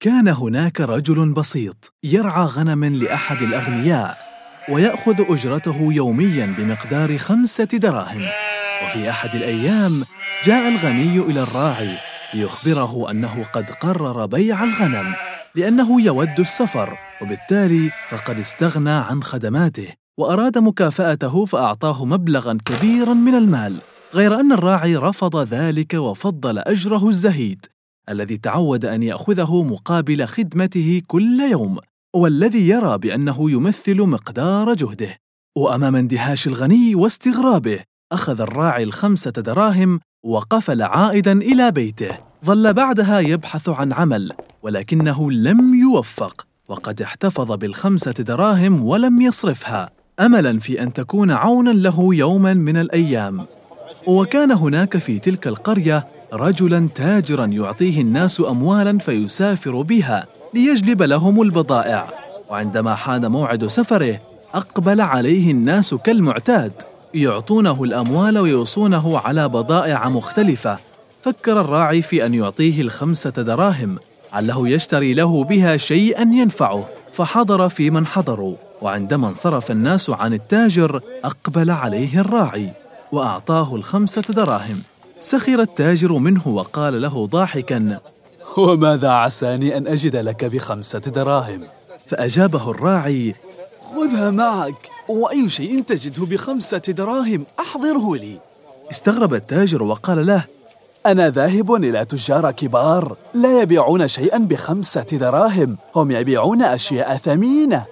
كان هناك رجل بسيط يرعى غنما لأحد الأغنياء، ويأخذ أجرته يومياً بمقدار 5 دراهم. وفي أحد الأيام جاء الغني إلى الراعي ليخبره أنه قد قرر بيع الغنم لأنه يود السفر، وبالتالي فقد استغنى عن خدماته وأراد مكافأته، فأعطاه مبلغاً كبيراً من المال، غير أن الراعي رفض ذلك وفضل أجره الزهيد الذي تعود أن يأخذه مقابل خدمته كل يوم، والذي يرى بأنه يمثل مقدار جهده. وأمام اندهاش الغني واستغرابه، أخذ الراعي 5 دراهم وقفل عائداً إلى بيته. ظل بعدها يبحث عن عمل، ولكنه لم يوفق، وقد احتفظ بال5 دراهم ولم يصرفها، أملاً في أن تكون عوناً له يوماً من الأيام. وكان هناك في تلك القرية رجلاً تاجراً يعطيه الناس أموالاً فيسافر بها ليجلب لهم البضائع، وعندما حان موعد سفره أقبل عليه الناس كالمعتاد، يعطونه الأموال ويوصونه على بضائع مختلفة. فكر الراعي في أن يعطيه 5 دراهم علّه يشتري له بها شيئاً ينفعه، فحضر في من حضروا. وعندما انصرف الناس عن التاجر أقبل عليه الراعي وأعطاه 5 دراهم. سخر التاجر منه وقال له ضاحكاً: وماذا عساني أن أجد لك ب5 دراهم؟ فأجابه الراعي: خذها معك، وأي شيء تجده ب5 دراهم أحضره لي. استغرب التاجر وقال له: أنا ذاهب إلى تجار كبار لا يبيعون شيئا ب5 دراهم، هم يبيعون أشياء ثمينة.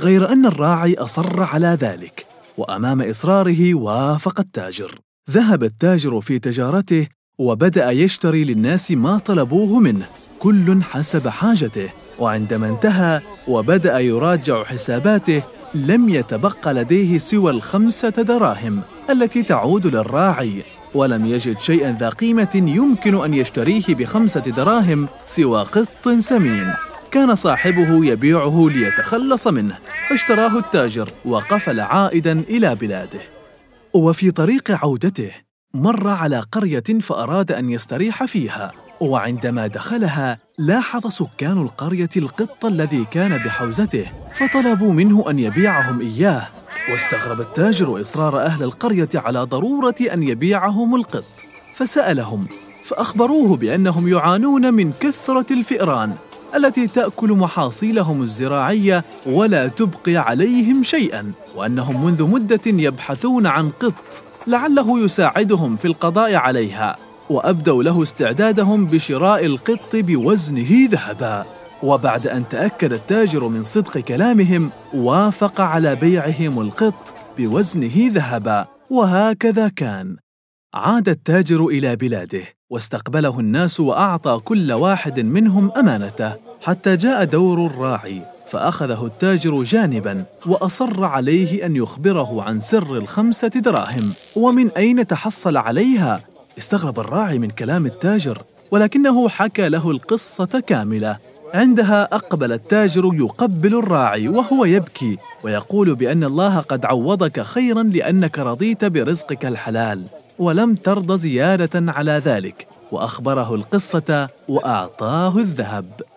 غير أن الراعي أصر على ذلك، وأمام إصراره وافق التاجر. ذهب التاجر في تجارته وبدأ يشتري للناس ما طلبوه منه، كل حسب حاجته. وعندما انتهى وبدأ يراجع حساباته، لم يتبقى لديه سوى 5 دراهم التي تعود للراعي، ولم يجد شيئا ذا قيمة يمكن أن يشتريه ب5 دراهم سوى قط سمين كان صاحبه يبيعه ليتخلص منه، فاشتراه التاجر وقفل عائدا إلى بلاده. وفي طريق عودته مر على قرية فأراد أن يستريح فيها، وعندما دخلها لاحظ سكان القرية القط الذي كان بحوزته، فطلبوا منه أن يبيعهم إياه. واستغرب التاجر إصرار أهل القرية على ضرورة أن يبيعهم القط، فسألهم فأخبروه بأنهم يعانون من كثرة الفئران التي تأكل محاصيلهم الزراعية ولا تبقي عليهم شيئاً، وأنهم منذ مدة يبحثون عن قط لعله يساعدهم في القضاء عليها، وأبدوا له استعدادهم بشراء القط بوزنه ذهباً. وبعد أن تأكد التاجر من صدق كلامهم وافق على بيعهم القط بوزنه ذهباً. وهكذا كان. عاد التاجر إلى بلاده، واستقبله الناس وأعطى كل واحد منهم أمانته، حتى جاء دور الراعي فأخذه التاجر جانباً وأصر عليه أن يخبره عن سر 5 دراهم ومن أين تحصل عليها. استغرب الراعي من كلام التاجر، ولكنه حكى له القصة كاملة. عندها أقبل التاجر يقبل الراعي وهو يبكي، ويقول بأن الله قد عوضك خيراً لأنك رضيت برزقك الحلال ولم ترض زيادة على ذلك، وأخبره القصة وأعطاه الذهب.